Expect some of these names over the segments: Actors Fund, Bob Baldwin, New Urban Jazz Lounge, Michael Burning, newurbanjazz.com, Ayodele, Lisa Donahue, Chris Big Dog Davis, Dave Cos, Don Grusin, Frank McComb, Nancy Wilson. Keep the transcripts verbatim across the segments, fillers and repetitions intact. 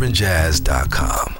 new urban jazz dot com.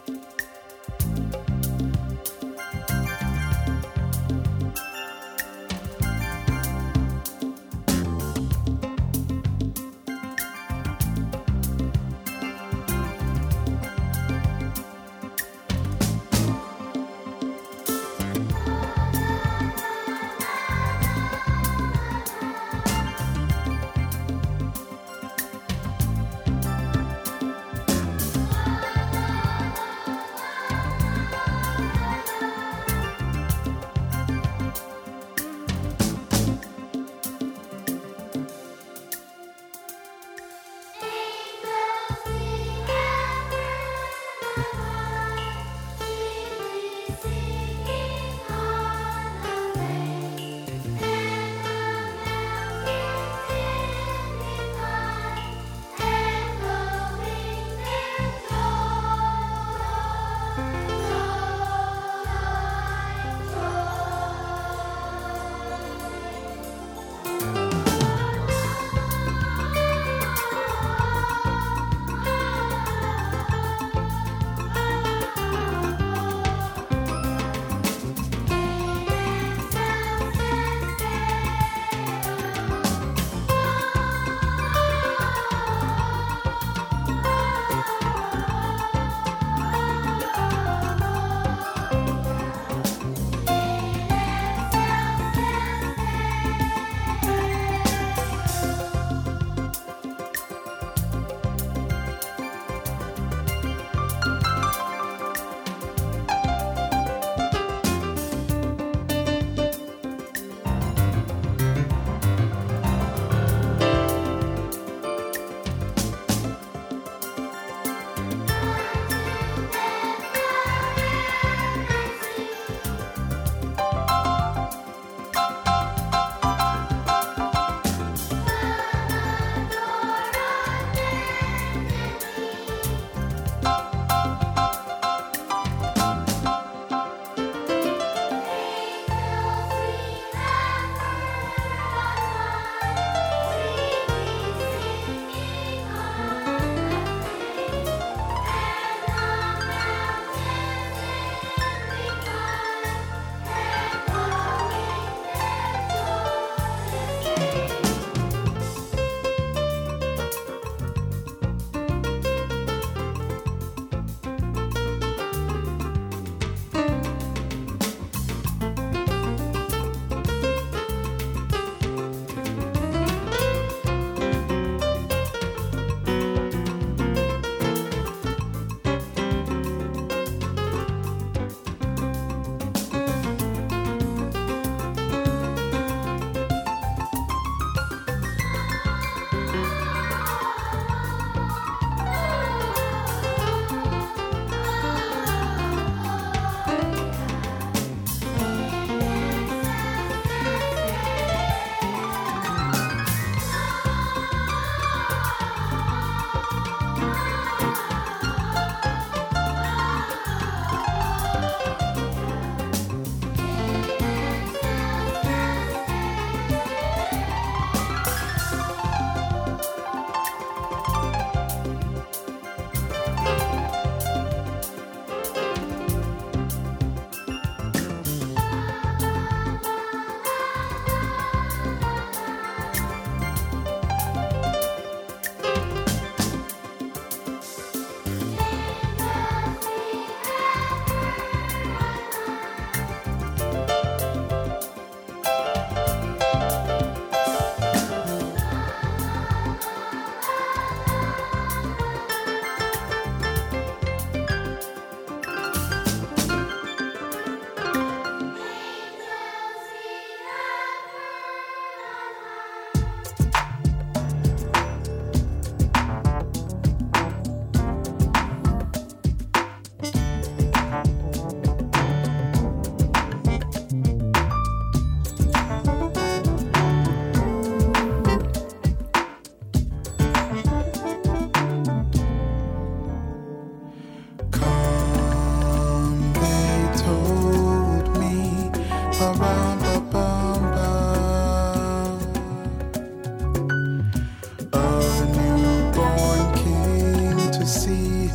A newborn king to see.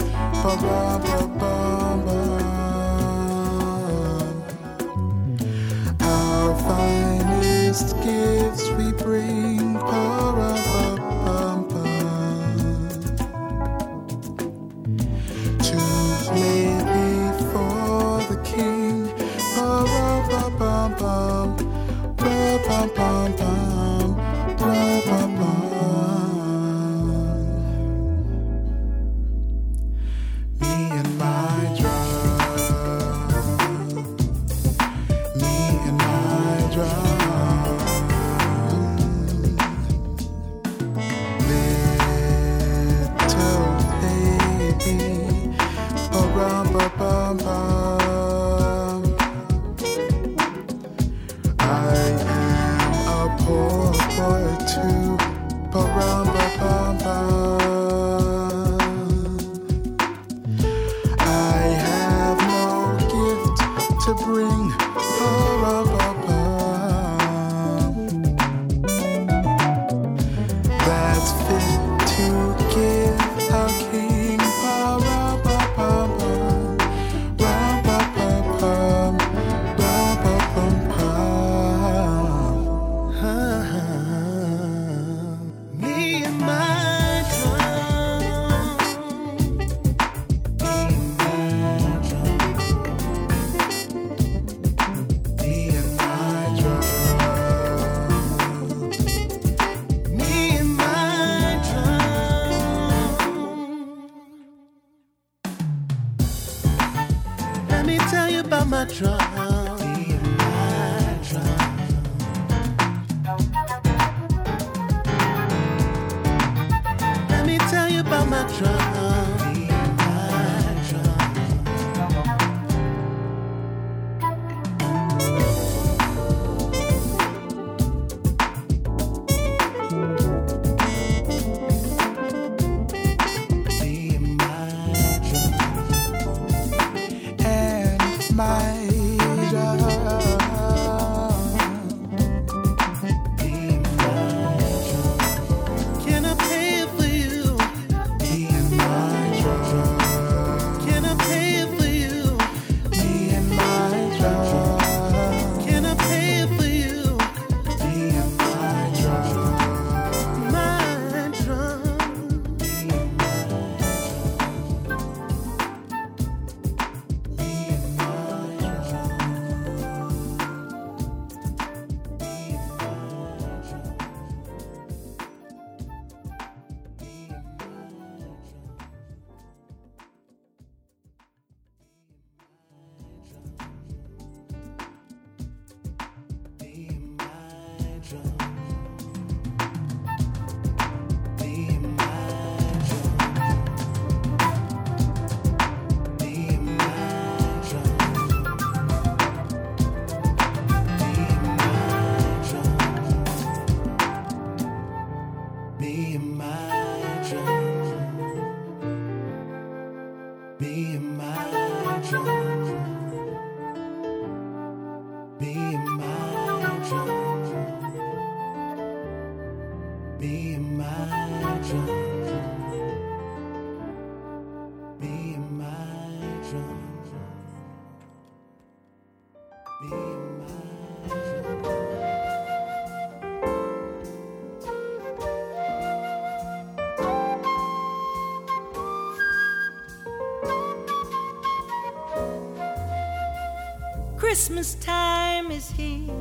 Christmas time is here,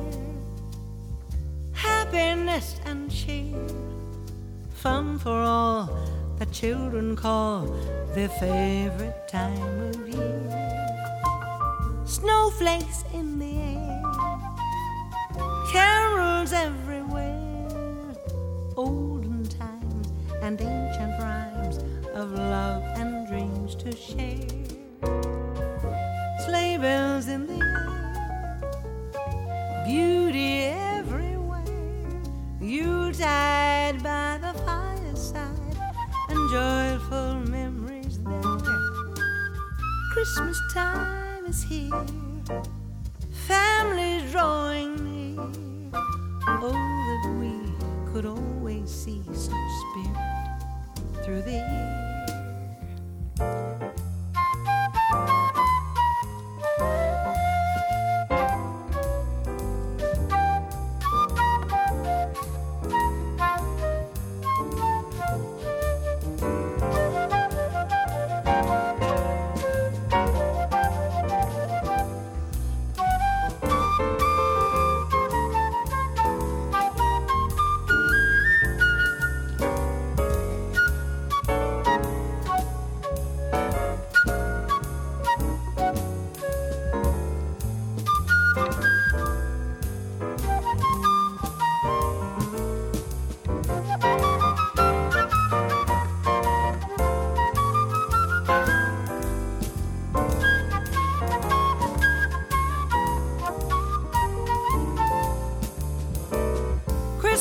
happiness and cheer, fun for all that children call their favorite time of year. Snowflakes in the air, carols everywhere, olden times and ancient rhymes of love and dreams to share. Sleigh bells in the air, beauty everywhere, Yuletide by the fireside, and joyful memories there. Christmas time is here, family drawing near. Oh, that we could always see such spirit through the year.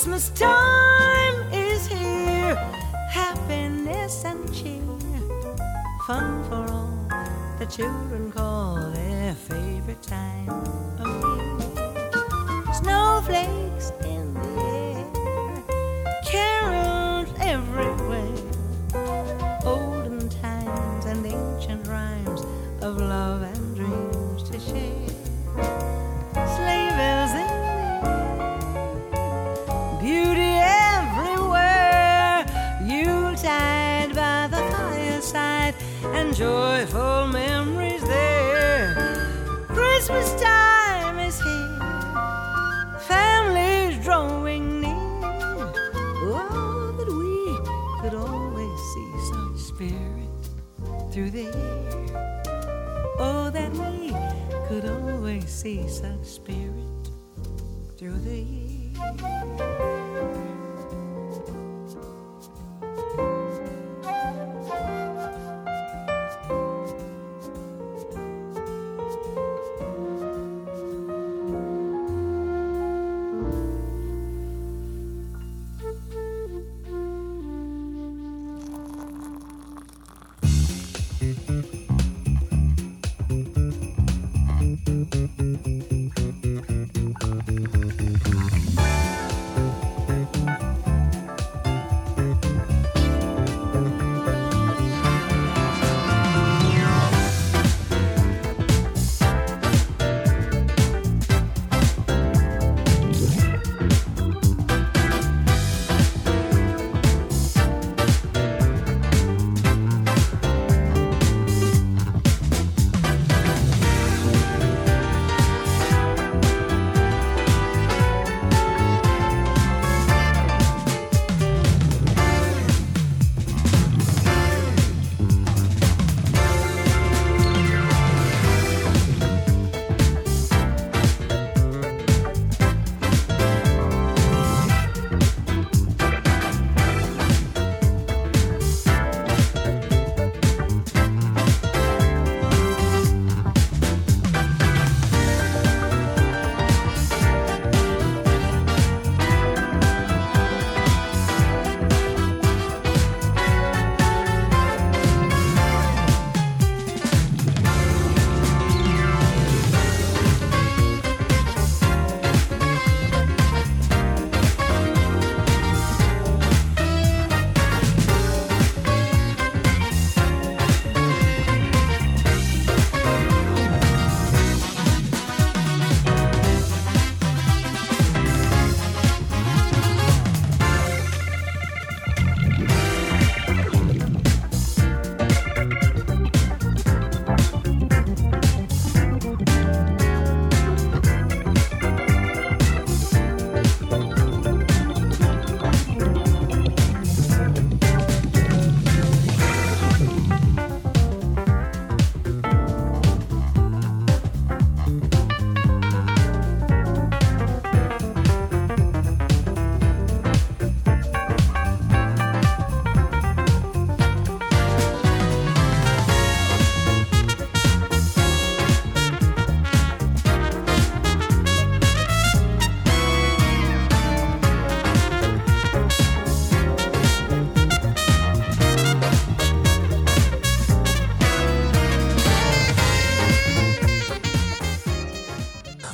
Christmas time is here. Happiness and cheer, fun for all. The children call their favorite time of year. Snowflakes in the air, carols everywhere, olden times and ancient rhymes of love and dreams to share. Sleigh bells in the air, beauty everywhere, Yuletide by the fireside, and joyful memories there. Christmas time is here, families drawing near. Oh, that we could always see such spirit through the year. Oh, that we could always see such spirit through the years.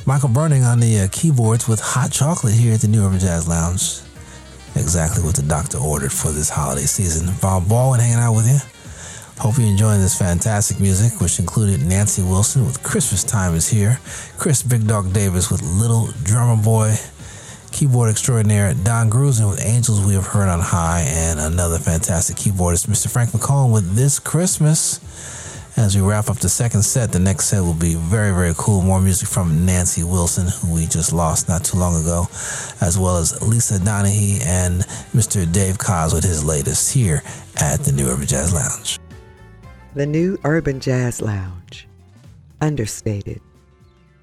Michael Burning on the uh, keyboards with hot chocolate here at the New Urban Jazz Lounge. Exactly what the doctor ordered for this holiday season. Bob Baldwin hanging out with you. Hope you're enjoying this fantastic music, which included Nancy Wilson with Christmas Time is Here, Chris Big Dog Davis with Little Drummer Boy, keyboard extraordinaire Don Grusin with Angels We Have Heard on High, and another fantastic keyboardist, Mister Frank McComb, with This Christmas. As we wrap up the second set, the next set will be very, very cool. More music from Nancy Wilson, who we just lost not too long ago, as well as Lisa Donahue and Mister Dave Cos with his latest here at the New Urban Jazz Lounge. The New Urban Jazz Lounge. Understated.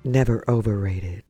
Never overrated.